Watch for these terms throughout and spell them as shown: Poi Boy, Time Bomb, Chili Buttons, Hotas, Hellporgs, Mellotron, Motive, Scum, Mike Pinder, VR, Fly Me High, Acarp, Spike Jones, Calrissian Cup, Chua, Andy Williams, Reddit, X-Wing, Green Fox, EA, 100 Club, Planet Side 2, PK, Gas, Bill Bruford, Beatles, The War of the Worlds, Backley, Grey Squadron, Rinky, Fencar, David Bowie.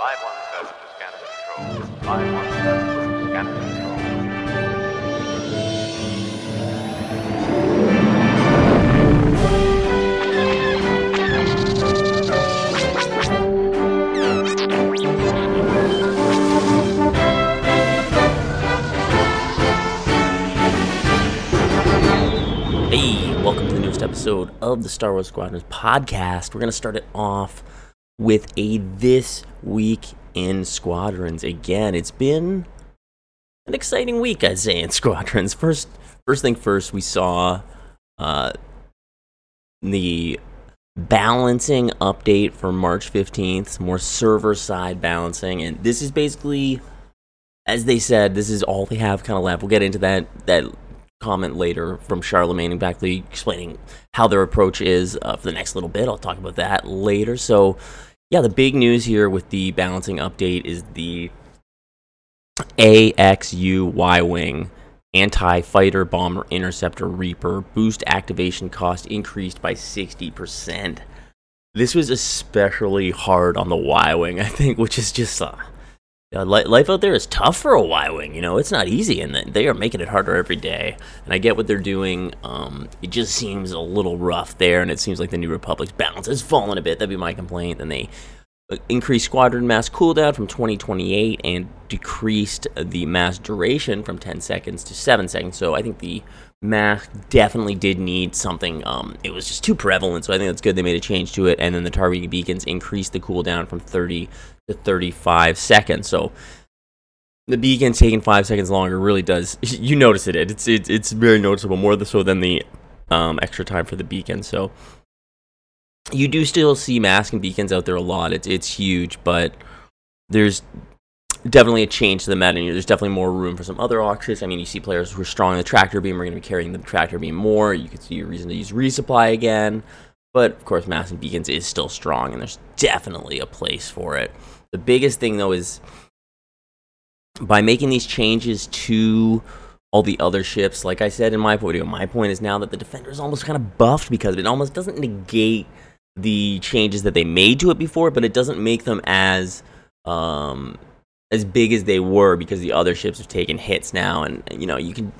517 to scanner control. 517 to scanner control. Welcome to the newest episode of the Star Wars Squadrons podcast. We're going to start it off with a This Week in Squadrons. Again, it's been an exciting week, I'd say, in Squadrons. First thing first, we saw the balancing update for March 15th, more server-side balancing. And this is basically, as they said, this is all they have kind of left. We'll get into that comment later from Charlemagne and Backley explaining how their approach is for the next little bit. I'll talk about that later. So, yeah, the big news here with the balancing update is the AXU Y-Wing Anti-Fighter Bomber Interceptor Reaper boost activation cost increased by 60%. This was especially hard on the Y-Wing, I think, which is just... life out there is tough for a Y-Wing, you know, it's not easy, and they are making it harder every day, and I get what they're doing. It just seems a little rough there, and it seems like the New Republic's balance has fallen a bit. That'd be my complaint. Then they increased squadron mass cooldown from 20 to 28 and decreased the mass duration from 10 seconds to 7 seconds, so I think the mass definitely did need something. It was just too prevalent, so I think that's good they made a change to it, and then the targeting beacons increased the cooldown from 30 to 35 seconds, so the beacons taking 5 seconds longer really does, you notice it, it's very noticeable, more so than the extra time for the beacon, so you do still see masks and beacons out there a lot. It's huge, but there's definitely a change to the meta. There's definitely more room for some other auctions. I mean, you see players who are strong in the tractor beam are going to be carrying the tractor beam more. You could see a reason to use resupply again. But, of course, masks and beacons is still strong, and there's definitely a place for it. The biggest thing, though, is by making these changes to all the other ships, like I said in my video, my point is now that the Defender is almost kind of buffed because it almost doesn't negate the changes that they made to it before, but it doesn't make them as big as they were because the other ships have taken hits now, and you know, you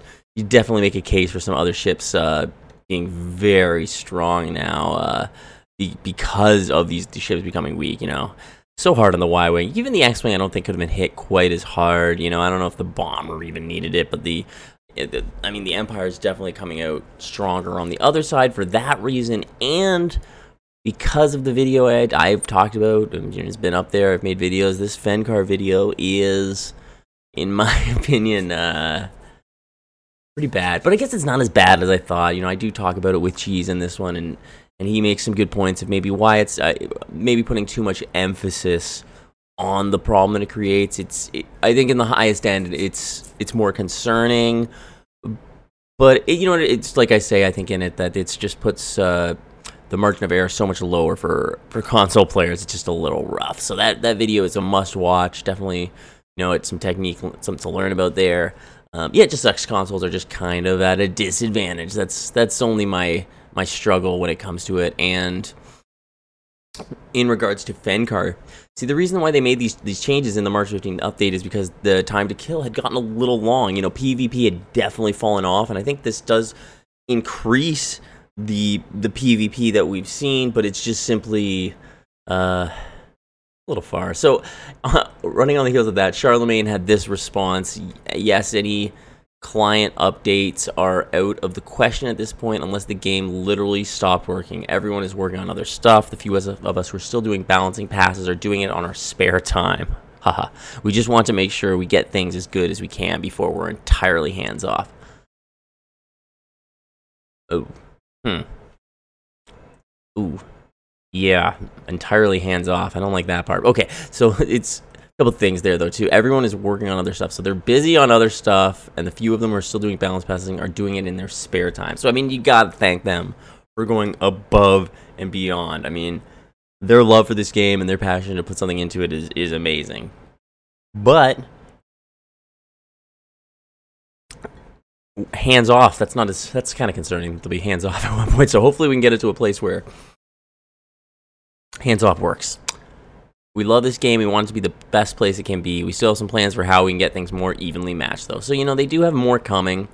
definitely make a case for some other ships being very strong now because of these ships becoming weak. You know, so hard on the Y-Wing. Even the X-Wing I don't think could have been hit quite as hard. You know, I don't know if the bomber even needed it, but the Empire is definitely coming out stronger on the other side for that reason, and because of the video I've talked about, and it's been up there, I've made videos. This Fencar video is, in my opinion, pretty bad. But I guess it's not as bad as I thought. You know, I do talk about it with Cheese in this one, and he makes some good points of maybe why it's maybe putting too much emphasis on the problem that it creates. I think in the highest end, it's more concerning. But it, you know, it's like I say, I think in it that it's just puts the margin of error so much lower for console players. It's just a little rough. So that video is a must watch. Definitely, you know, it's some technique, something to learn about there. It just sucks. Consoles are just kind of at a disadvantage. That's only my struggle when it comes to it. And in regards to Fencar, see, the reason why they made these changes in the March 15th update is because the time to kill had gotten a little long. You know, PvP had definitely fallen off, and I think this does increase the PvP that we've seen, but it's just simply a little far. So running on the heels of that, Charlemagne had this response: yes, any client updates are out of the question at this point unless the game literally stopped working. Everyone is working on other stuff. The few of us who are still doing balancing passes are doing it on our spare time. Haha. We just want to make sure we get things as good as we can before we're entirely hands off. Oh. Ooh. Yeah. Entirely hands off. I don't like that part. Okay. So it's a couple things there, though, too. Everyone is working on other stuff. So they're busy on other stuff, and the few of them who are still doing balance passing are doing it in their spare time. So, I mean, you got to thank them for going above and beyond. I mean, their love for this game and their passion to put something into it is amazing. But hands off, that's kind of concerning. They'll be hands off at one point, so hopefully we can get it to a place where hands off works. We love this game. We want it to be the best place it can be. We still have some plans for how we can get things more evenly matched, though. So, you know, they do have more coming.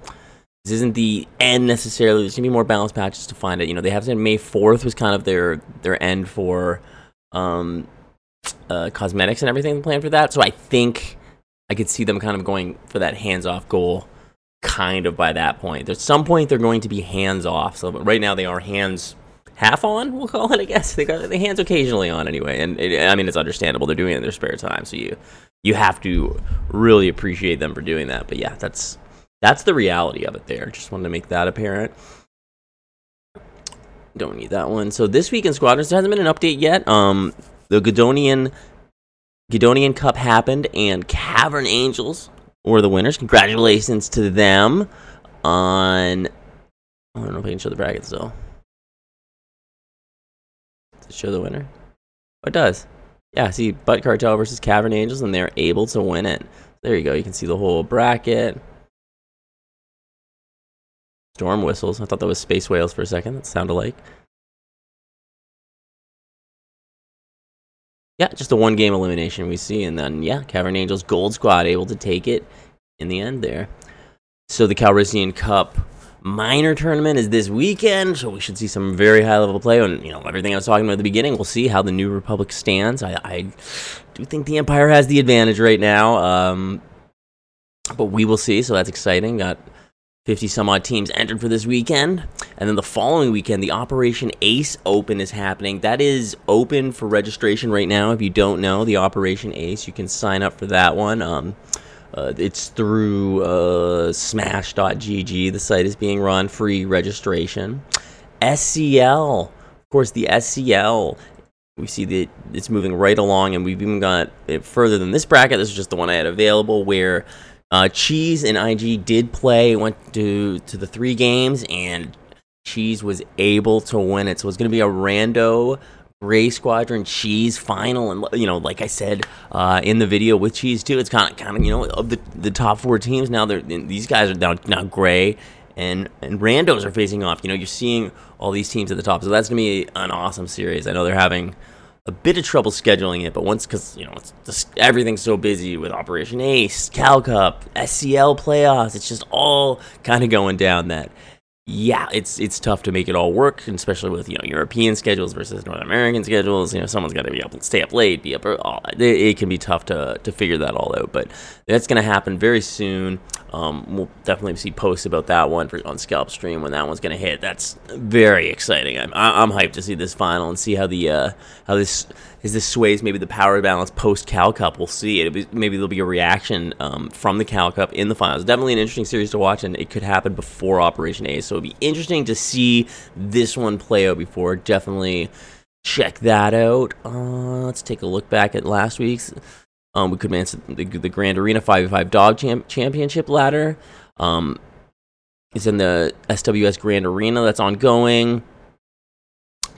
This isn't the end, necessarily. There's going to be more balance patches to find it. You know, they have said May 4th was kind of their end for cosmetics and everything planned for that. So I think I could see them kind of going for that hands-off goal kind of by that point. At some point, they're going to be hands-off. So right now, they are hands half on, we'll call it, I guess. They got the hands occasionally on anyway, and I mean, it's understandable. They're doing it in their spare time, so you have to really appreciate them for doing that. But yeah, that's the reality of it there. Just wanted to make that apparent. Don't need that one. So this week in Squadrons, there hasn't been an update yet. The Godonian Cup happened, and Cavern Angels were the winners. Congratulations to them on... I don't know if I can show the brackets, though. Show the winner. Oh, it does. Yeah, see, Butt Cartel versus Cavern Angels, and they're able to win it. There you go. You can see the whole bracket. Storm whistles. I thought that was space whales for a second. That sounded alike. Yeah, just a one-game elimination we see, and then, yeah, Cavern Angels Gold Squad able to take it in the end there. So the Calrissian Cup minor tournament is this weekend, so we should see some very high level play. And you know, everything I was talking about at the beginning, we'll see how the New Republic stands. I do think the Empire has the advantage right now, but we will see. So that's exciting. Got 50 some odd teams entered for this weekend, and then the following weekend the Operation Ace Open is happening. That is open for registration right now. If you don't know, the Operation Ace, you can sign up for that one. It's through smash.gg. The site is being run, free registration. SCL, of course, the SCL. We see that it's moving right along, and we've even got it further than this bracket. This is just the one I had available, where Cheese and IG did play, went to the three games, and Cheese was able to win it. So it's going to be a rando Grey Squadron Cheese final, and you know, like I said in the video with Cheese too, it's kind of you know, of the top four teams now, these guys are now Grey and Randos are facing off. You know, you're seeing all these teams at the top, so that's gonna be an awesome series. I know they're having a bit of trouble scheduling it, but once, because you know, it's just, everything's so busy with Operation Ace, Cal Cup, SCL playoffs, it's just all kind of going down that. Yeah, it's tough to make it all work, especially with, you know, European schedules versus North American schedules. You know, someone's got to be up, stay up late, be up. It can be tough to figure that all out, but that's going to happen very soon. We'll definitely see posts about that one on Scalp Stream when that one's going to hit. That's very exciting. I'm hyped to see this final and see how the how this sways maybe the power balance post Cal Cup. We'll see. Maybe there'll be a reaction from the Cal Cup in the finals. Definitely an interesting series to watch, and it could happen before Operation A. So it'd be interesting to see this one play out before. Definitely check that out. Let's take a look back at last week's. We could advance the Grand Arena 5v5 Dog Championship ladder. It's in the SWS Grand Arena that's ongoing.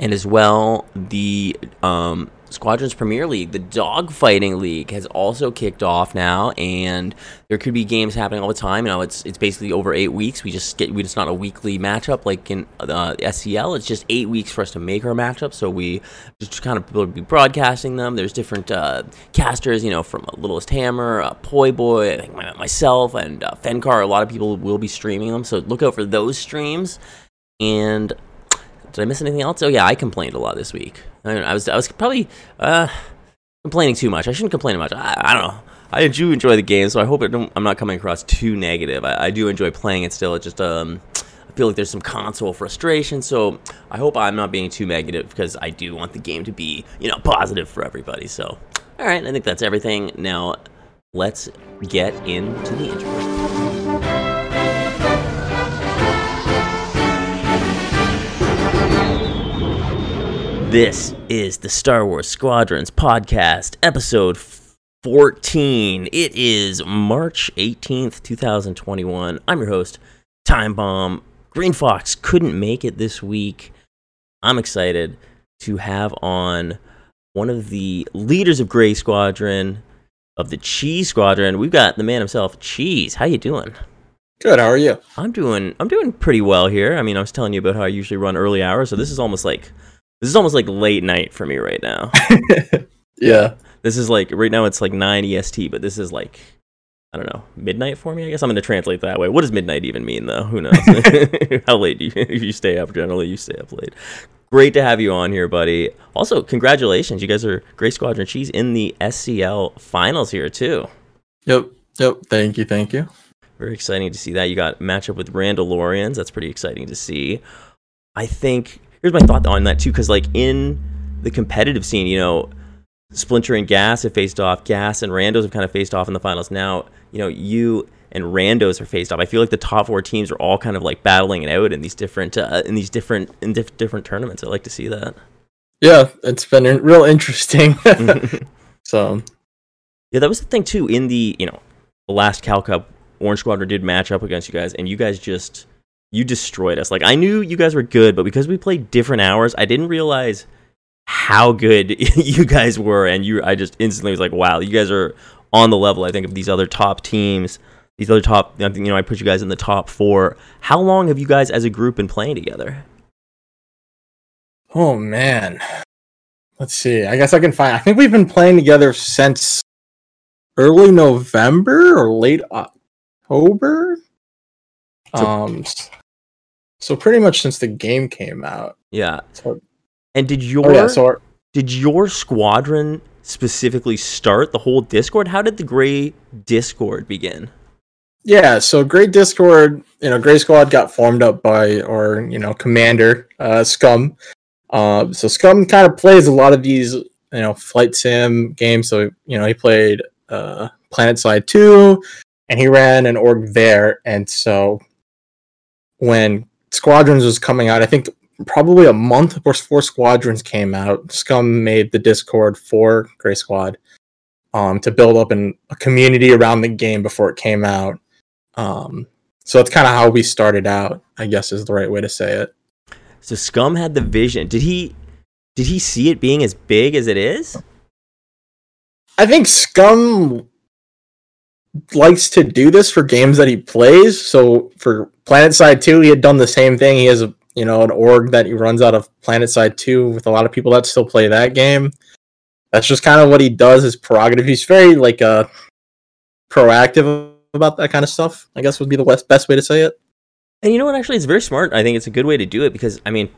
And as well, the Squadrons Premier League, the Dog Fighting League, has also kicked off now, and there could be games happening all the time. You know, it's basically over 8 weeks. It's not a weekly matchup like in SCL. It's just 8 weeks for us to make our matchups. So we just kind of will be broadcasting them. There's different casters, you know, from Littlest Hammer, Poi Boy, I think myself, and Fencar. A lot of people will be streaming them. So look out for those streams. And did I miss anything else? Oh yeah, I complained a lot this week. I was probably complaining too much. I shouldn't complain much. I don't know. I do enjoy the game, so I hope I'm not coming across too negative. I do enjoy playing it still. It just I feel like there's some console frustration, so I hope I'm not being too negative, because I do want the game to be, you know, positive for everybody. So all right, I think that's everything. Now let's get into the intro. This is the Star Wars Squadrons podcast, episode 14. It is March 18th, 2021. I'm your host, Time Bomb. Green Fox couldn't make it this week. I'm excited to have on one of the leaders of Grey Squadron, of the Cheese Squadron. We've got the man himself, Cheese. How you doing? Good, how are you? I'm doing pretty well here. I mean, I was telling you about how I usually run early hours, so this is almost like late night for me right now. Yeah. This is like, right now it's like 9 EST, but this is like, I don't know, midnight for me, I guess. I'm going to translate that way. What does midnight even mean, though? Who knows? How late do you stay up? Generally, you stay up late. Great to have you on here, buddy. Also, congratulations. You guys are Grey Squadron Cheese in the SCL finals here, too. Yep. Thank you. Very exciting to see that. You got matchup with Mandalorians. That's pretty exciting to see. I think, here's my thought on that, too, because, like, in the competitive scene, you know, Splinter and Gas have faced off. Gas and Randos have kind of faced off in the finals. Now, you know, you and Randos are faced off. I feel like the top four teams are all kind of like battling it out in these different different tournaments. I like to see that. Yeah, it's been real interesting. So, yeah, that was the thing too. In the, you know, the last Cal Cup, Orange Squadron did match up against you guys, and you guys just, you destroyed us. Like, I knew you guys were good, but because we played different hours, I didn't realize how good you guys were, and I just instantly was like, wow, you guys are on the level, I think, of these other top teams, I put you guys in the top four. How long have you guys as a group been playing together? Oh, man. Let's see. I guess I can find... I think we've been playing together since early November or late October. So pretty much since the game came out. Yeah. So, and did your squadron specifically start the whole Discord? How did the Grey Discord begin? Yeah, so Grey Discord, you know, Grey Squad got formed up by our, you know, commander, Scum. So Scum kind of plays a lot of these, you know, flight sim games. So, you know, he played Planet Side 2, and he ran an org there. And so when Squadrons was coming out, I think probably a month before Squadrons came out, Scum made the Discord for Grey Squad to build up a community around the game before it came out. So that's kind of how we started out, I guess, is the right way to say it. So Scum had the vision. Did he see it being as big as it is? I think Scum likes to do this for games that he plays. So for Planet Side 2, he had done the same thing. He has a, you know, an org that he runs out of Planet Side 2 with a lot of people that still play that game. That's just kind of what he does, his prerogative. He's very, like, proactive about that kind of stuff, I guess would be the best way to say it. And you know what, actually, it's very smart. I think it's a good way to do it because, I mean,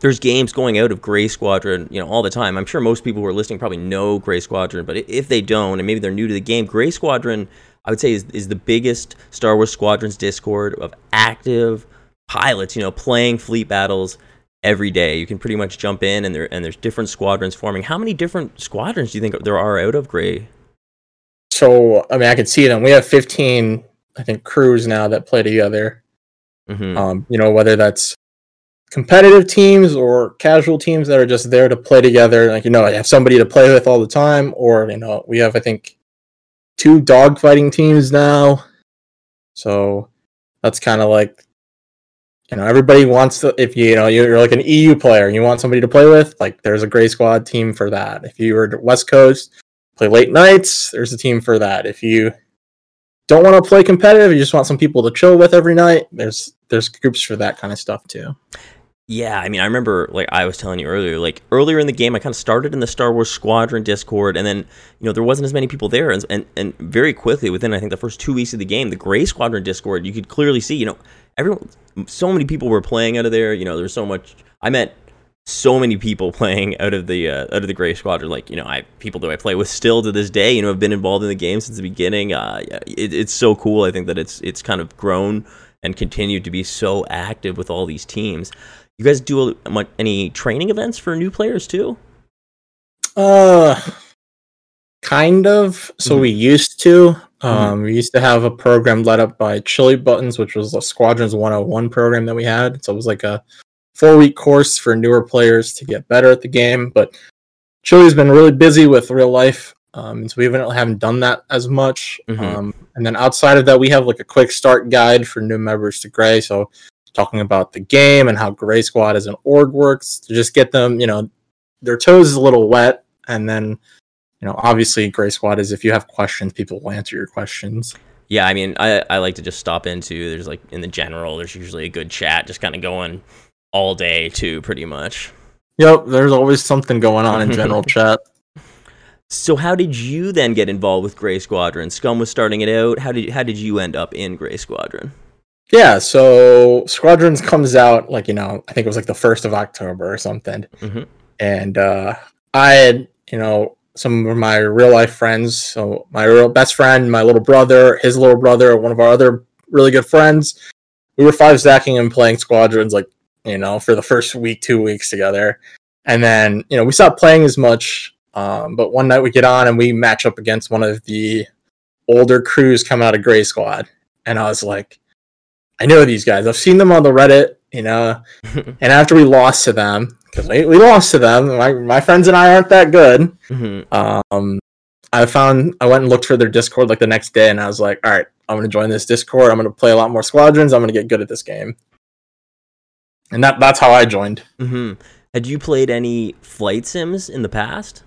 there's games going out of Grey Squadron, you know, all the time. I'm sure most people who are listening probably know Grey Squadron, but if they don't, and maybe they're new to the game, Grey Squadron, I would say, is the biggest Star Wars Squadrons Discord of active pilots, you know, playing fleet battles every day. You can pretty much jump in, and there's different squadrons forming. How many different squadrons do you think there are out of Grey? So, I mean, I could see them. We have 15, I think, crews now that play together. Mm-hmm. You know, whether that's competitive teams or casual teams that are just there to play together, like, you know, I have somebody to play with all the time, or, you know, we have, I think, 2 dogfighting teams now. So that's kind of like, you know, everybody wants to, if you, you know, you're like an EU player and you want somebody to play with, like, there's a Grey Squad team for that. If you were West Coast, play late nights, there's a team for that. If you don't want to play competitive, you just want some people to chill with every night, there's groups for that kind of stuff too. Yeah, I mean, I remember, like I was telling you earlier, like earlier in the game, I kind of started in the Star Wars Squadron Discord, and then, you know, there wasn't as many people there, and very quickly, within, I think, the first 2 weeks of the game, the Grey Squadron Discord, you could clearly see, you know, everyone, so many people were playing out of there, you know, there's so much, I met so many people playing out of the Grey Squadron, like, you know, people that I play with still to this day, you know, have been involved in the game since the beginning. It's so cool, I think, that it's kind of grown and continued to be so active with all these teams. You guys do any training events for new players too? Kind of. So we used to. We used to have a program led up by Chili Buttons, which was a Squadrons 101 program that we had. So it was like a 4-week course for newer players to get better at the game. But Chili's been really busy with real life, and so we haven't done that as much. And then outside of that, we have like a quick start guide for new members to Grey. So talking about the game and how Grey Squad as an org works to just get them, you know, their toes is a little wet. And then, you know, obviously Grey Squad is, if you have questions, people will answer your questions. Yeah, I mean, I like to just stop into, there's like in the general, there's usually a good chat just kind of going all day too, pretty much. Yep, there's always something going on in general chat. So how did you then get involved with Grey Squadron? Scum was starting it out. How did you end up in Grey Squadron? Yeah, so Squadrons comes out like, you know, I think it was like the 1st of October or something. Mm-hmm. And I had, you know, some of my real life friends, so my real best friend, my little brother, his little brother, one of our other really good friends, we were 5-stacking and playing Squadrons like, you know, for the first week, 2 weeks together. And then, you know, we stopped playing as much, but one night we get on and we match up against one of the older crews coming out of Grey Squad. And I was like, I know these guys. I've seen them on the Reddit, you know. And after we lost to them, because we lost to them, my friends and I aren't that good. Mm-hmm. I went and looked for their Discord like the next day, and I was like, all right, I'm going to join this Discord. I'm going to play a lot more Squadrons. I'm going to get good at this game. And that's how I joined. Mm-hmm. Had you played any flight sims in the past?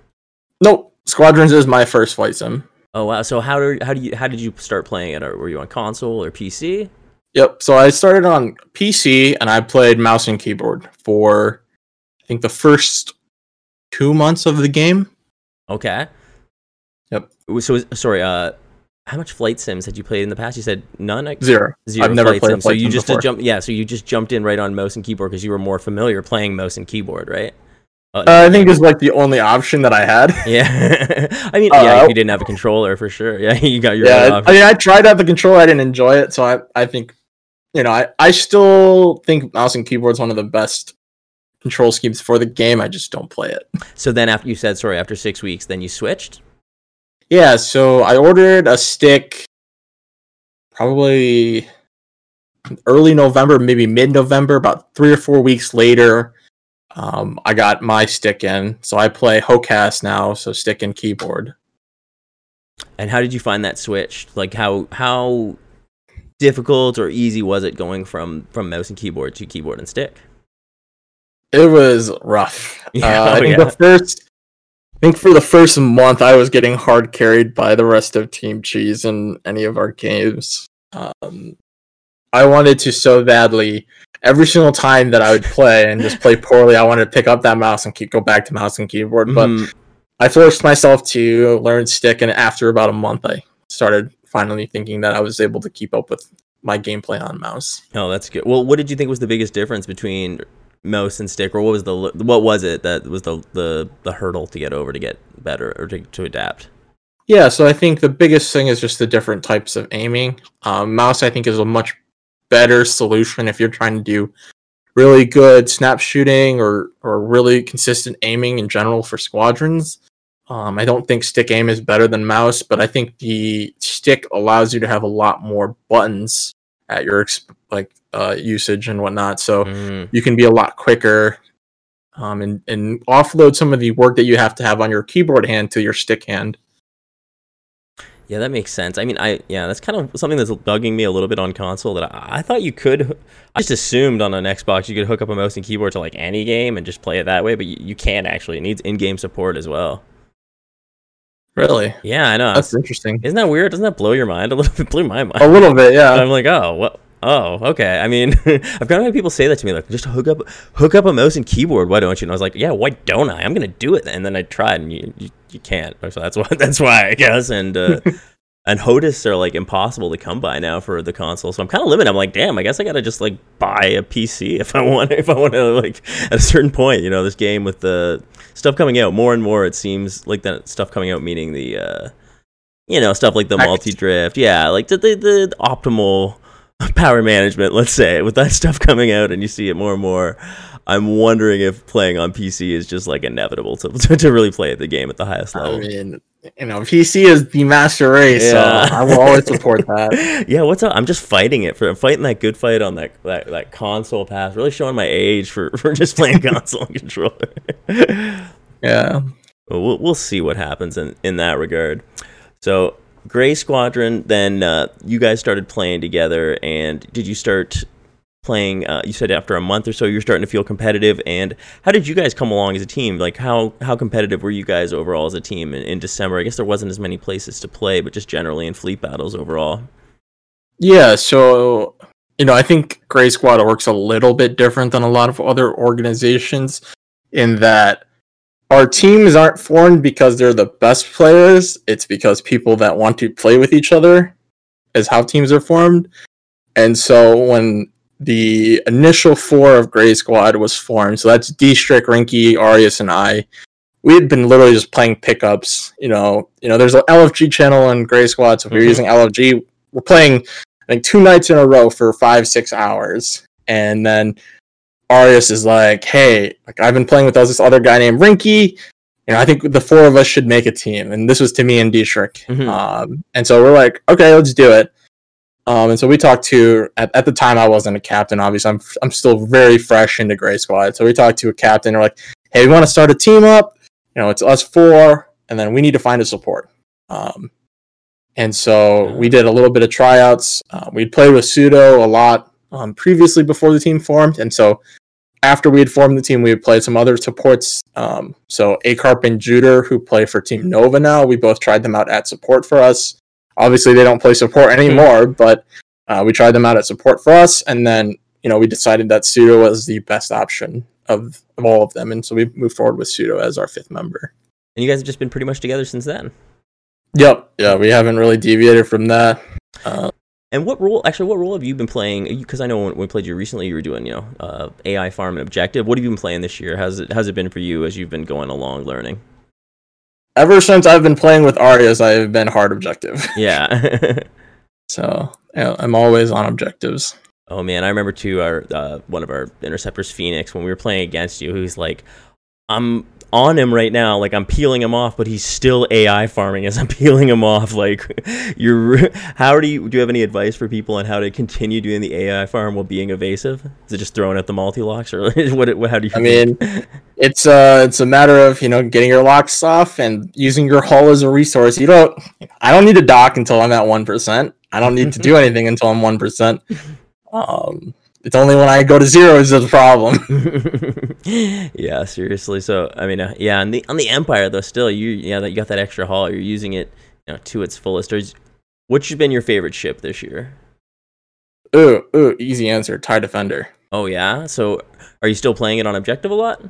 Nope. Squadrons is my first flight sim. Oh wow! So how did you start playing it? Were you on console or PC? Yep. So I started on PC and I played mouse and keyboard for I think the first 2 months of the game. Okay. Yep. So sorry. How much flight sims had you played in the past? You said none. Zero. I've never played a flight sim. So you just jumped. Yeah. So you just jumped in right on mouse and keyboard because you were more familiar playing mouse and keyboard, right? I think it was like the only option that I had. Yeah. I mean, yeah, if you didn't have a controller for sure. Yeah, you got your own option. I mean, I tried to have a controller. I didn't enjoy it. So I think, you know, I still think mouse and keyboard is one of the best control schemes for the game. I just don't play it. So then after you said, sorry, after 6 weeks, then you switched? Yeah. So I ordered a stick probably early November, maybe mid-November, about 3 or 4 weeks later. I got my stick in, so I play Hotas now, so stick and keyboard. And how did you find that switch? Like, how difficult or easy was it going from mouse and keyboard to keyboard and stick? It was rough. Yeah, I think for the first month, I was getting hard carried by the rest of Team Cheese in any of our games. I wanted to so badly. Every single time that I would play and just play poorly, I wanted to pick up that mouse and go back to mouse and keyboard. But I forced myself to learn stick, and after about a month, I started finally thinking that I was able to keep up with my gameplay on mouse. Oh, that's good. Well, what did you think was the biggest difference between mouse and stick, or what was it that was the hurdle to get over to get better or to adapt? Yeah, so I think the biggest thing is just the different types of aiming. Mouse, I think, is a much better solution if you're trying to do really good snap shooting or really consistent aiming in general for Squadrons. I don't think stick aim is better than mouse, but I think the stick allows you to have a lot more buttons at your usage and whatnot, so you can be a lot quicker and offload some of the work that you have to have on your keyboard hand to your stick hand. Yeah, that makes sense. I mean, that's kind of something that's bugging me a little bit on console that I thought you could. I just assumed on an Xbox you could hook up a mouse and keyboard to like any game and just play it that way, but you can't actually. It needs in-game support as well. Really? Yeah, I know. That's interesting. Isn't that weird? Doesn't that blow your mind a little bit? Blew my mind. A little bit, yeah. And I'm like, oh, what? Oh, okay. I mean, I've got a lot of people say that to me, like, just hook up a mouse and keyboard. Why don't you? And I was like, yeah, why don't I? I'm gonna do it. And then I tried, and you can't. So that's why I guess. And and Hotas are like impossible to come by now for the console. So I'm kind of limited. I'm like, damn, I guess I gotta just like buy a PC if I want to like at a certain point. You know, this game with the stuff coming out more and more, it seems like that stuff coming out, meaning the you know, stuff like the multi drift. Yeah, like the optimal power management, let's say, with that stuff coming out, and you see it more and more. I'm wondering if playing on PC is just like inevitable to really play the game at the highest level. I mean, you know, PC is the master race, yeah. So I will always support that. Yeah, what's up? I'm just fighting it. I'm fighting that good fight on that console pass. Really showing my age for just playing console and controller. Yeah, we'll see what happens in that regard. So Grey Squadron, then you guys started playing together, and did you start playing, you said after a month or so, you're starting to feel competitive, and how did you guys come along as a team? Like, how competitive were you guys overall as a team in December? I guess there wasn't as many places to play, but just generally in fleet battles overall. Yeah, so, you know, I think Grey Squad works a little bit different than a lot of other organizations in that our teams aren't formed because they're the best players. It's because people that want to play with each other is how teams are formed. And so when the initial four of Grey Squad was formed, so that's D Strick, Rinky, Arius, and I, we had been literally just playing pickups. You know, there's an LFG channel in Grey Squad, so if you're using LFG, we're playing, I think, 2 nights in a row for 5-6 hours. And then Arius is like, hey, like, I've been playing with this other guy named Rinky. You know, I think the four of us should make a team. And this was to me and D-Shrick. And so we're like, okay, let's do it. And so we talked to, at the time I wasn't a captain, obviously. I'm still very fresh into Grey Squad. So we talked to a captain. We're like, hey, we want to start a team up. You know, it's us four. And then we need to find a support. And so we did a little bit of tryouts. We'd played with Pseudo a lot previously before the team formed. And so after we had formed the team, we would play some other supports. So Acarp and Juder, who play for Team Nova now, we both tried them out at support for us. Obviously, they don't play support anymore, but we tried them out at support for us. And then, you know, we decided that Pseudo was the best option of all of them. And so we moved forward with Pseudo as our fifth member. And you guys have just been pretty much together since then. Yep. Yeah, we haven't really deviated from that. And what role have you been playing? Because I know when we played you recently, you were doing, you know, AI farm and objective. What have you been playing this year? How's it been for you as you've been going along learning? Ever since I've been playing with Arias, I've been hard objective. Yeah. So, you know, I'm always on objectives. Oh, man. I remember, too, one of our interceptors, Phoenix, when we were playing against you, who's like, I'm on him right now, like I'm peeling him off, but he's still AI farming as I'm peeling him off. Like, do you have any advice for people on how to continue doing the AI farm while being evasive? Is it just throwing at the multi locks, or what? How do you? I mean, it's a matter of, you know, getting your locks off and using your hull as a resource. I don't need to dock until I'm at 1%. I don't need to do anything until I'm 1%. It's only when I go to zero is the problem. Yeah, seriously. So, I mean, yeah, on the Empire, though, still, you got that extra haul. You're using it, you know, to its fullest. What's been your favorite ship this year? Ooh, easy answer. TIE Defender. Oh, yeah? So, are you still playing it on objective a lot?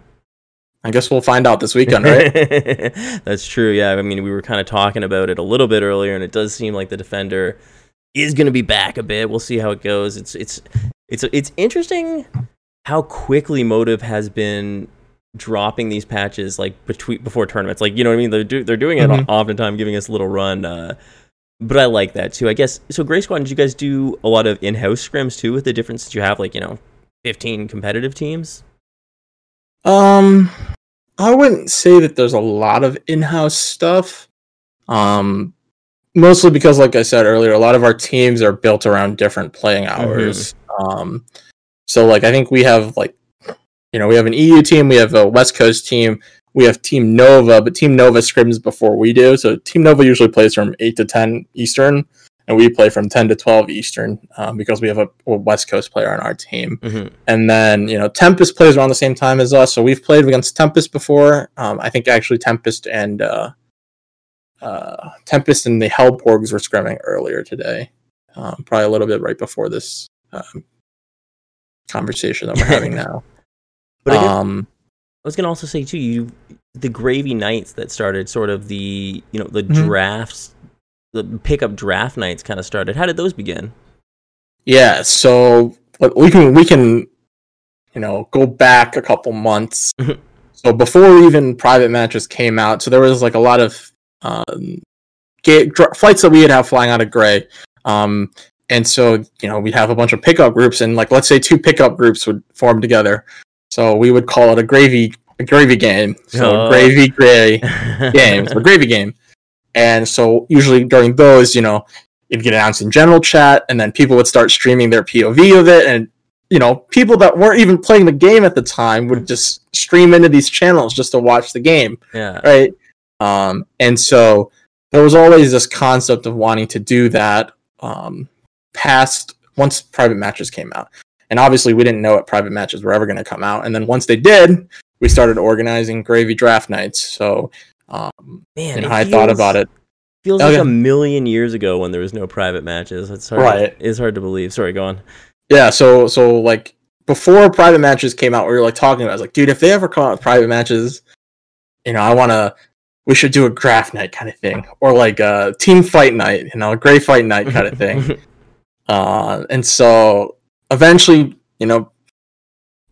I guess we'll find out this weekend, right? That's true, yeah. I mean, we were kind of talking about it a little bit earlier, and it does seem like the Defender is going to be back a bit. We'll see how it goes. It's interesting how quickly Motive has been dropping these patches, like before tournaments. Like, you know what I mean? They're doing it oftentimes, giving us a little run. But I like that too, I guess. So Grey Squad, did you guys do a lot of in-house scrims too? With the difference that you have, like, you know, 15 competitive teams. I wouldn't say that there's a lot of in-house stuff. Mostly because, like I said earlier, a lot of our teams are built around different playing hours. So, like, I think we have, like, you know, we have an EU team, we have a West Coast team, we have Team Nova, but Team Nova scrims before we do. So Team Nova usually plays from 8 to 10 Eastern, and we play from 10 to 12 Eastern because we have a West Coast player on our team. And then, you know, Tempest plays around the same time as us, so we've played against Tempest before. I think actually Tempest and the Hellporgs were scrimming earlier today, probably a little bit right before this conversation that we're having now. But I guess, I was gonna also say too, the Gravy Nights that started, sort of the, you know, the drafts, the pickup draft nights kind of started. How did those begin? Yeah, so we can you know, go back a couple months. So before even private matches came out, so there was like a lot of flights that we would have flying out of Grey. And so, you know, we'd have a bunch of pickup groups, and, like, let's say 2 pickup groups would form together. So we would call it a gravy game. So Gravy Grey games, a gravy game. And so usually during those, you know, it'd get announced in general chat, and then people would start streaming their POV of it. And, you know, people that weren't even playing the game at the time would just stream into these channels just to watch the game. Yeah. Right. And so there was always this concept of wanting to do that once private matches came out. And obviously we didn't know what private matches were ever going to come out. And then once they did, we started organizing Gravy draft nights. So, man, I thought about it. Feels like a million years ago when there was no private matches. It's hard. Right. It's hard to believe. Sorry, go on. Yeah. So like before private matches came out, we were like talking about, I was like, dude, if they ever come out with private matches, you know, I want to, we should do a draft night kind of thing, or like a team fight night, you know, a Grey fight night kind of thing. And so eventually, you know,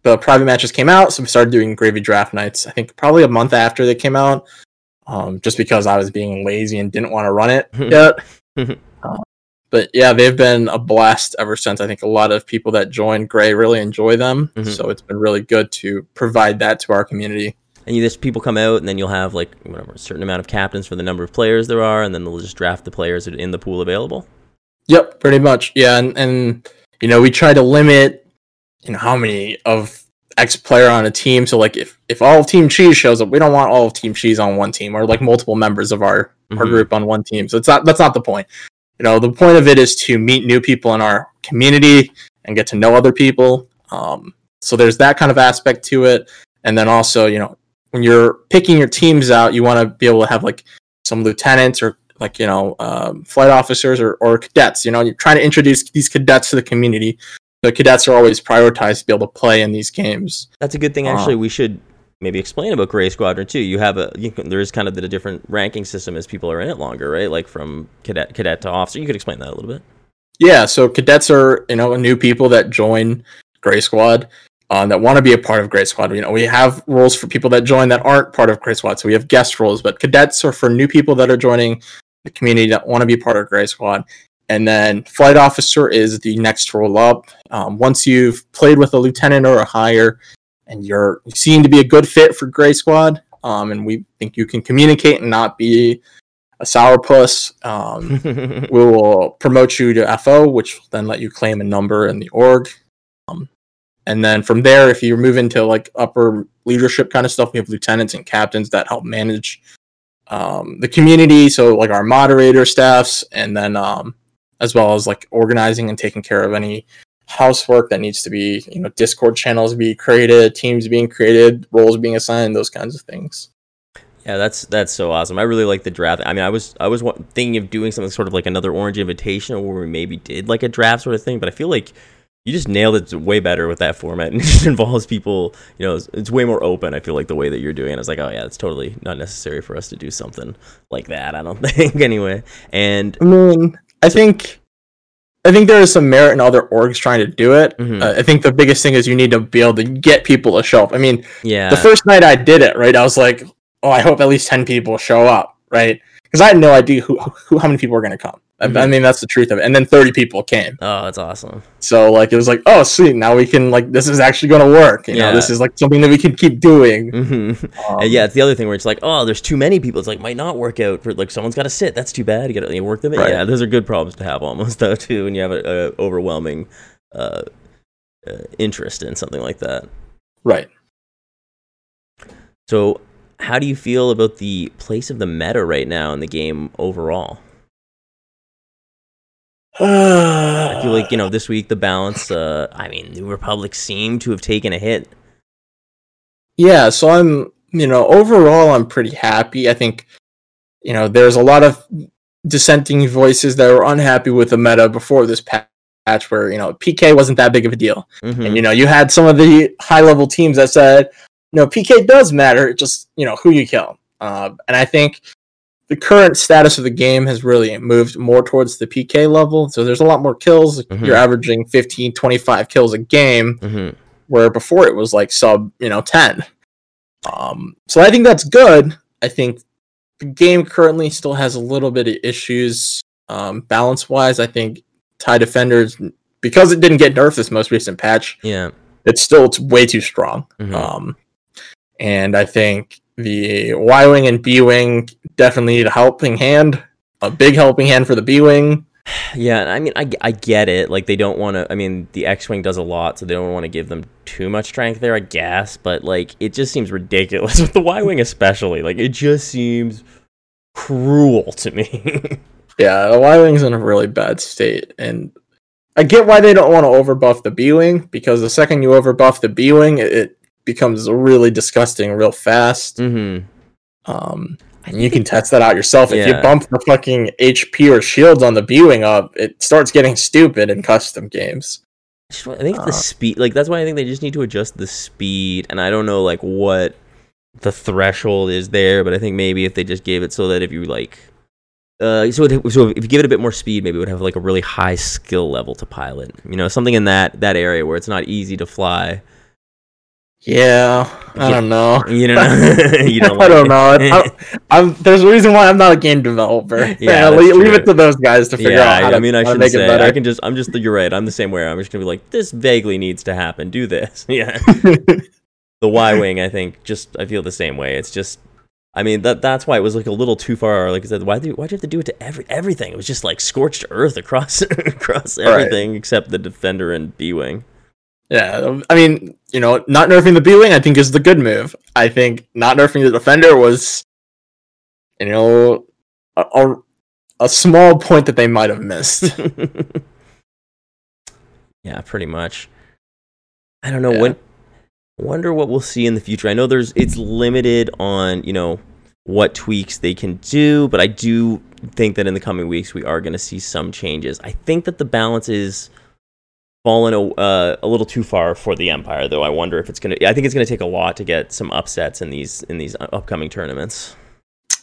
the private matches came out, so we started doing Gravy draft nights. I think probably a month after they came out, just because I was being lazy and didn't want to run it yet. But yeah, they've been a blast ever since. I think a lot of people that join Grey really enjoy them. Mm-hmm. So it's been really good to provide that to our community. And there's people come out, and then you'll have like whatever a certain amount of captains for the number of players there are, and then they'll just draft the players in the pool available. Yep, pretty much. Yeah, and you know, we try to limit, you know, how many of X player on a team. So like if all of Team Cheese shows up, we don't want all of Team Cheese on one team, or like multiple members of our group on one team. So that's not the point. You know, the point of it is to meet new people in our community and get to know other people. So there's that kind of aspect to it. And then also, you know, when you're picking your teams out, you want to be able to have like some lieutenants or like, you know, flight officers or cadets. You know, you're trying to introduce these cadets to the community. The cadets are always prioritized to be able to play in these games. That's a good thing, actually. We should maybe explain about Grey Squadron too. There is kind of the different ranking system as people are in it longer, right? Like from cadet to officer. You could explain that a little bit. Yeah, so cadets are, you know, new people that join Grey Squad that want to be a part of Grey Squad. You know, we have roles for people that join that aren't part of Grey Squad, so we have guest roles. But cadets are for new people that are joining the community that want to be part of Grey Squad. And then flight officer is the next role up. Once you've played with a lieutenant or a higher, and you're seen to be a good fit for Grey Squad, and we think you can communicate and not be a sourpuss, we will promote you to FO, which will then let you claim a number in the org. And then from there, if you move into like upper leadership kind of stuff, we have lieutenants and captains that help manage the community. So like our moderator staffs, and then as well as like organizing and taking care of any housework that needs to be, you know, Discord channels be created, teams being created, roles being assigned, those kinds of things. Yeah, that's so awesome. I really like the draft. I mean, I was thinking of doing something sort of like another Orange Invitational where we maybe did like a draft sort of thing, but I feel like you just nailed it way better with that format, and it just involves people. You know, it's way more open. I feel like the way that you're doing it, I was like, oh yeah, it's totally not necessary for us to do something like that. I don't think anyway. And I mean, I think there is some merit in other orgs trying to do it. Mm-hmm. I think the biggest thing is you need to be able to get people to show up. I mean, yeah. The first night I did it, right, I was like, oh, I hope at least 10 people show up, right? Because I had no idea how many people were going to come. Mm-hmm. I mean, that's the truth of it. And then 30 people came. Oh, that's awesome. So, like, it was like, oh, sweet, now we can, like, this is actually going to work. You know, this is, like, something that we can keep doing. Mm-hmm. It's the other thing where it's like, oh, there's too many people. It's like, might not work out. For, like, someone's got to sit. That's too bad. You got to work them in. Right. Yeah, those are good problems to have almost, though, too, when you have an overwhelming interest in something like that. Right. So, how do you feel about the place of the meta right now in the game overall? I feel like, you know, this week the balance, I mean, New Republic seemed to have taken a hit. Yeah, so I'm, you know, overall I'm pretty happy. I think, you know, there's a lot of dissenting voices that were unhappy with the meta before this patch where, you know, PK wasn't that big of a deal. Mm-hmm. And, you know, you had some of the high-level teams that said, no, PK does matter, just, you know, who you kill. And I think the current status of the game has really moved more towards the PK level. So there's a lot more kills. Mm-hmm. You're averaging 15, 25 kills a game, mm-hmm. where before it was like sub, you know, 10. So I think that's good. I think the game currently still has a little bit of issues balance-wise. I think TIE Defenders, because it didn't get nerfed this most recent patch, it's way too strong. Mm-hmm. And I think the Y-Wing and B-Wing definitely need a big helping hand for the B-Wing. Yeah, I mean, I get it. Like, they don't want to, I mean, the X-Wing does a lot, so they don't want to give them too much strength there, I guess. But, like, it just seems ridiculous with the Y-Wing especially. Like, it just seems cruel to me. Yeah, the Y-Wing's in a really bad state. And I get why they don't want to overbuff the B-Wing, because the second you overbuff the B-Wing, it becomes really disgusting real fast. Mm-hmm. And you can test that out yourself. Yeah. If you bump the fucking HP or shields on the B-Wing up, it starts getting stupid in custom games. I think the speed, like, that's why I think they just need to adjust the speed, and I don't know, like, what the threshold is there, but I think maybe if they just gave it so that if you like so if you give it a bit more speed, maybe it would have like a really high skill level to pilot, you know, something in that area where it's not easy to fly. Yeah, I don't know. You don't know. You don't like I don't know. I'm there's a reason why I'm not a game developer. Yeah, leave it to those guys to figure out. How to, I mean, I should say I can just. I'm just. You're right. I'm the same way. I'm just gonna be like, this vaguely needs to happen. Do this. Yeah. The Y-wing. I think. Just. I feel the same way. It's just. I mean that's why it was like a little too far. Like I said, why'd you have to do it to everything? It was just like scorched earth across everything except the Defender and B-wing. Yeah, I mean, you know, not nerfing the B-Wing, I think, is the good move. I think not nerfing the Defender was, you know, a small point that they might have missed. Yeah, pretty much. I don't know. Yeah. Wonder what we'll see in the future. I know it's limited on, you know, what tweaks they can do, but I do think that in the coming weeks we are going to see some changes. I think that the balance is fallen a little too far for the Empire, though. I wonder if I think it's gonna take a lot to get some upsets in these upcoming tournaments.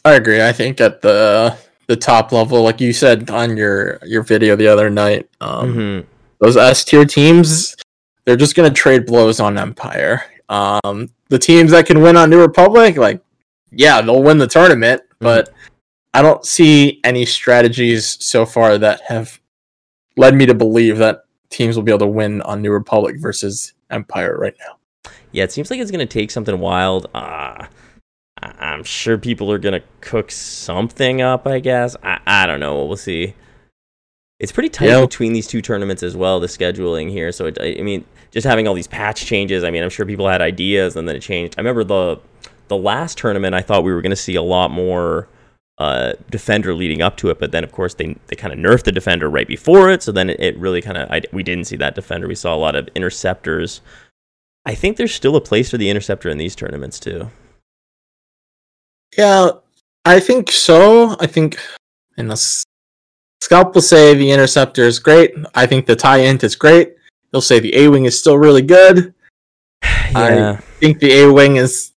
I agree. I think at the top level, like you said on your video the other night, those S tier teams, they're just gonna trade blows on Empire. The teams that can win on New Republic, they'll win the tournament, but I don't see any strategies so far that have led me to believe that teams will be able to win on New Republic versus Empire right now. Yeah, it seems like it's going to take something wild. I'm sure people are going to cook something up, I guess. I don't know. We'll see. It's pretty tight between these two tournaments as well, the scheduling here. So, just having all these patch changes, I mean, I'm sure people had ideas and then it changed. I remember the last tournament, I thought we were going to see a lot more Defender leading up to it, but then of course they kind of nerfed the Defender right before it, so then it really kind of we didn't see that Defender. We saw a lot of Interceptors. I think there's still a place for the Interceptor in these tournaments too. Yeah, I think so. I think Scalp will say the Interceptor is great. I think the Tie-Int is great. He'll say the A-Wing is still really good. Yeah. I think the A-Wing is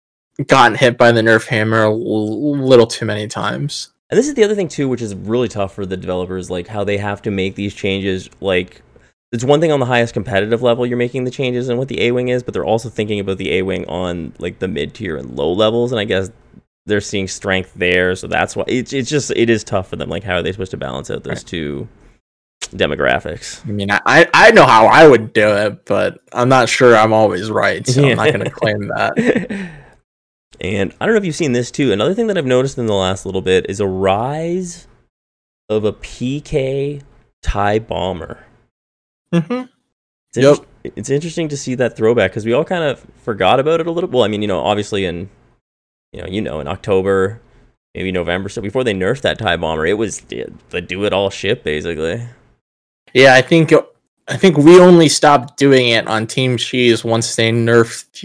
gotten hit by the nerf hammer a little too many times. And this is the other thing too, which is really tough for the developers, like how they have to make these changes. Like, it's one thing on the highest competitive level you're making the changes and what the A-Wing is, but they're also thinking about the A-Wing on like the mid-tier and low levels, and I guess they're seeing strength there, so that's why it is tough for them. Like, how are they supposed to balance out those two demographics? I mean, I know how I would do it, but I'm not sure I'm always right, so I'm not going to claim that. And I don't know if you've seen this too. Another thing that I've noticed in the last little bit is a rise of a PK TIE bomber. It's interesting to see that throwback, because we all kind of forgot about it a little. Well, I mean, you know, obviously in in October, maybe November, so before they nerfed that TIE bomber, it was the do-it-all ship basically. Yeah, I think we only stopped doing it on Team Cheese once they nerfed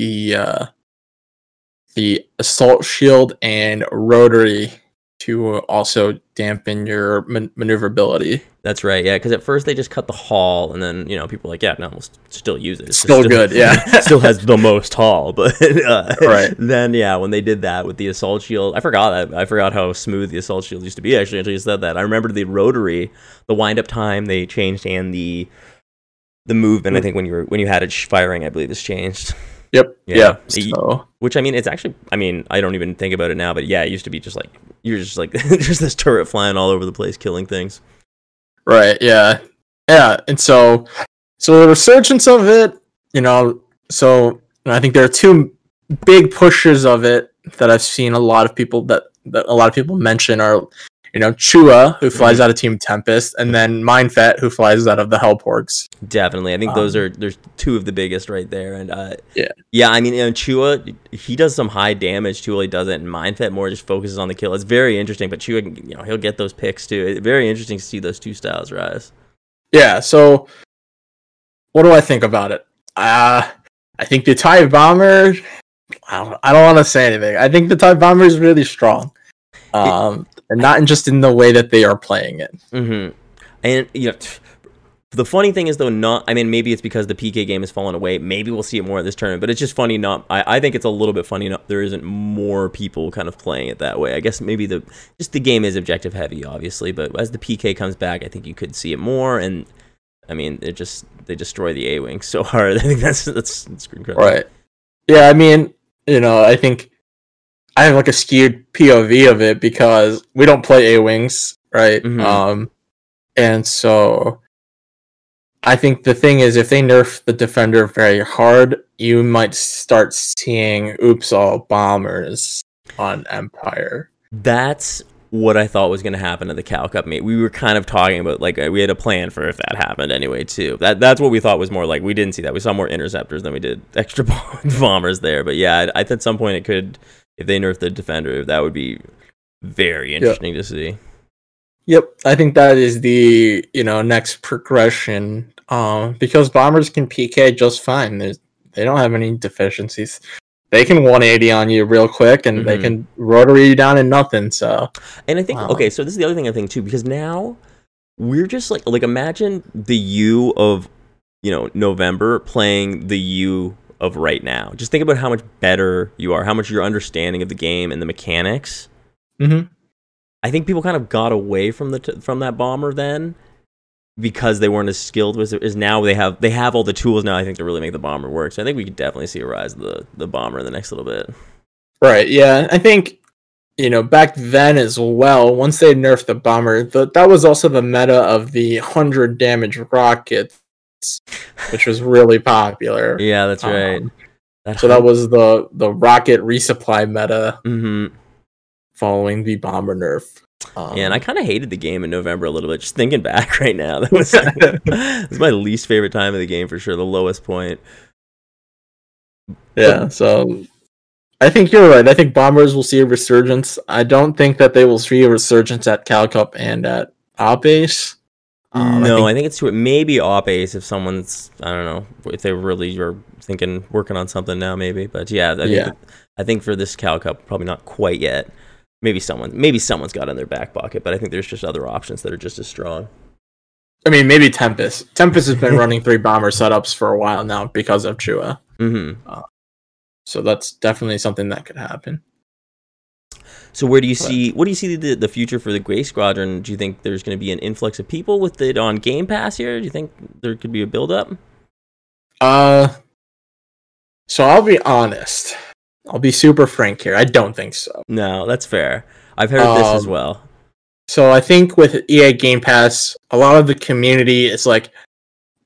the assault shield and rotary to also dampen your maneuverability. That's right, yeah, because at first they just cut the haul, and then, you know, people were like, yeah, no, we'll still use it. It's still good, yeah. Still has the most haul, but then, yeah, when they did that with the assault shield, I forgot how smooth the assault shield used to be, actually, until you said that. I remember the rotary, the wind-up time they changed, and the movement, I think, when you had it firing, I believe, is changed. Yep. Yeah. Which, I mean, it's actually, I don't even think about it now, but yeah, it used to be just like, you're just like, there's this turret flying all over the place, killing things. Right. Yeah. Yeah. And so the resurgence of it, you know, so I think there are two big pushes of it that I've seen a lot of people mention are, you know, Chua, who flies out of Team Tempest, and then Mindfet, who flies out of the Hellporgs. Definitely. I think there's two of the biggest right there. And Chua, he does some high damage too. He does it, and Mindfet more just focuses on the kill. It's very interesting, but Chua, you know, he'll get those picks too. It's very interesting to see those two styles rise. Yeah, so what do I think about it? I think the TIE Bomber, I don't want to say anything. I think the TIE Bomber is really strong. And not just in the way that they are playing it. And, you know, The funny thing is, though, maybe it's because the PK game has fallen away. Maybe we'll see it more at this tournament, but it's just funny I think it's a little bit funny there isn't more people kind of playing it that way. I guess maybe the game is objective heavy, obviously, but as the PK comes back, I think you could see it more, and I mean, they destroy the A-Wing so hard. I think that's incredible. Right. Yeah, I mean, you know, I think I have like a skewed POV of it because we don't play A-Wings, right? Mm-hmm. And so I think the thing is, if they nerf the defender very hard, you might start seeing oops all bombers on Empire. That's what I thought was going to happen to the Cal Cup meet. We were kind of talking about, like, we had a plan for if that happened anyway, too. That's what we thought was more like. We didn't see that. We saw more interceptors than we did extra bombers there. But yeah, I at some point it could, if they nerf the defender, that would be very interesting to see. Yep, I think that is the, you know, next progression, because bombers can PK just fine. They don't have any deficiencies. They can 180 on you real quick, and they can rotary you down in nothing. So, and I think okay, so this is the other thing I think too, because now we're just like imagine the U of, you know, November playing the U of right now. Just think about how much better you are, how much your understanding of the game and the mechanics. Mm-hmm. I think people kind of got away from that bomber then because they weren't as skilled as now they have all the tools now, I think, to really make the bomber work. So I think we could definitely see a rise of the bomber in the next little bit. Right, yeah. I think, you know, back then as well, once they nerfed the bomber, that was also the meta of the 100 damage rockets, which was really popular. Yeah, that's right. So that was the rocket resupply meta. Mm-hmm. Following the bomber nerf. Yeah, and I kind of hated the game in November a little bit. Just thinking back right now, that was it was my least favorite time of the game for sure, the lowest point. Yeah, so I think you're right. I think bombers will see a resurgence. I don't think that they will see a resurgence at Cal Cup and at Op Ace. No, I think it's too. Maybe Op Ace if someone's, I don't know, if they really are thinking, working on something now, maybe. But yeah, I think for this Cal Cup, probably not quite yet. Maybe someone's got it in their back pocket, but I think there's just other options that are just as strong. I mean, maybe Tempest. Tempest has been running 3 bomber setups for a while now because of Chua. Mm-hmm. So that's definitely something that could happen. So what do you see the future for the Grey Squadron? Do you think there's going to be an influx of people with it on Game Pass here? Do you think there could be a build-up? So I'll be honest. I'll be super frank here. I don't think so. No, that's fair. I've heard this as well. So I think with EA Game Pass, a lot of the community is like,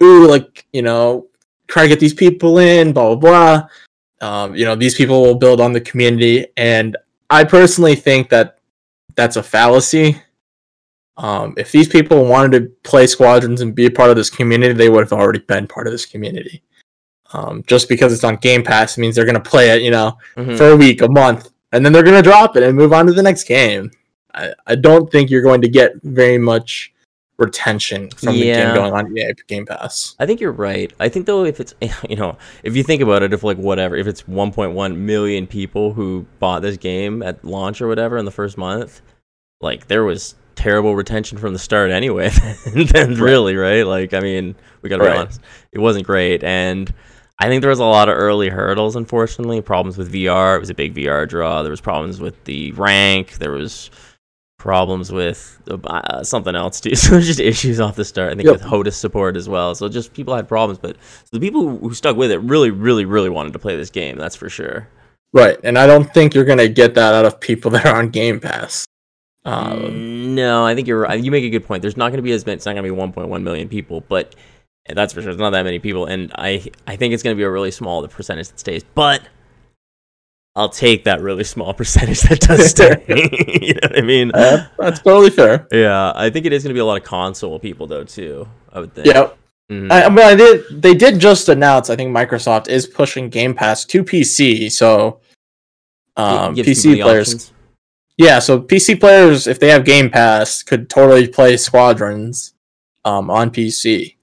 ooh, like, you know, try to get these people in, blah, blah, blah. You know, these people will build on the community. And I personally think that that's a fallacy. If these people wanted to play Squadrons and be a part of this community, they would have already been part of this community. Just because it's on Game Pass means they're going to play it, you know, for a week, a month, and then they're going to drop it and move on to the next game. I don't think you're going to get very much retention from the game going on Game Pass. I think you're right. I think, though, if it's, you know, if you think about it, if like whatever, if it's 1.1 million people who bought this game at launch or whatever in the first month, like there was terrible retention from the start anyway. Then really, right? Like, I mean, we got to be honest. It wasn't great. And I think there was a lot of early hurdles, unfortunately. Problems with VR. It was a big VR draw. There was problems with the rank. There was problems with something else, too. So there's just issues off the start. I think with Hotas support as well. So just people had problems. But the people who stuck with it really, really, really wanted to play this game. That's for sure. Right. And I don't think you're going to get that out of people that are on Game Pass. No, I think you're right. You make a good point. There's not going to be as many. It's not going to be 1.1 million people. But... and that's for sure. It's not that many people, and I think it's going to be a really small the percentage that stays. But I'll take that really small percentage that does stay. You know what I mean? That's totally fair. Yeah, I think it is going to be a lot of console people though too. I would think. Yep. Mm-hmm. They did just announce. I think Microsoft is pushing Game Pass to PC, so PC players. Options. Yeah, so PC players, if they have Game Pass, could totally play Squadrons on PC.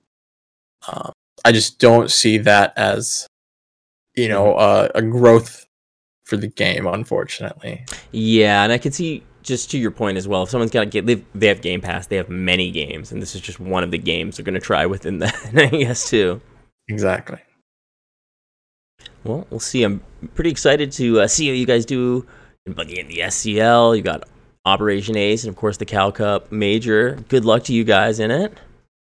I just don't see that as, you know, a growth for the game, unfortunately. Yeah, and I could see just to your point as well, if someone's got to get, they have Game Pass, they have many games, and this is just one of the games they're going to try within the NES2. Exactly. Well, we'll see. I'm pretty excited to see how you guys do in the SCL. You got Operation Ace and, of course, the Cal Cup Major. Good luck to you guys in it.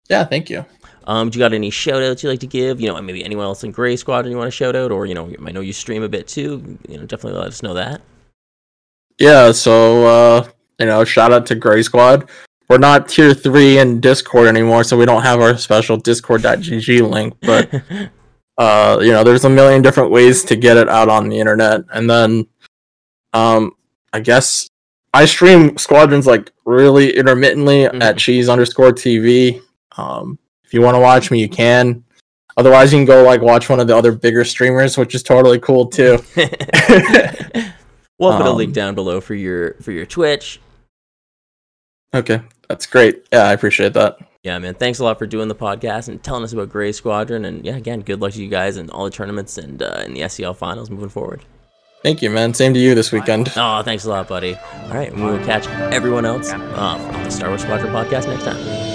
Yeah, thank you. Do you got any shout-outs you'd like to give? You know, and maybe anyone else in Grey Squadron you want to shout-out? Or, you know, I know you stream a bit, too. You know, definitely let us know that. Yeah, so, you know, shout-out to Grey Squad. We're not Tier 3 in Discord anymore, so we don't have our special discord.gg link, but... you know, there's a million different ways to get it out on the internet. And then, I guess I stream Squadrons like really intermittently at cheese_TV. If you want to watch me, you can. Otherwise, you can go like watch one of the other bigger streamers, which is totally cool too. We'll put a link down below for your Twitch. Okay, that's great. Yeah, I appreciate that. Yeah, man, thanks a lot for doing the podcast and telling us about Grey Squadron. And, yeah, again, good luck to you guys in all the tournaments and in the SCL finals moving forward. Thank you, man. Same to you this weekend. Oh, thanks a lot, buddy. All right, we will catch everyone else on the Star Wars Squadron podcast next time.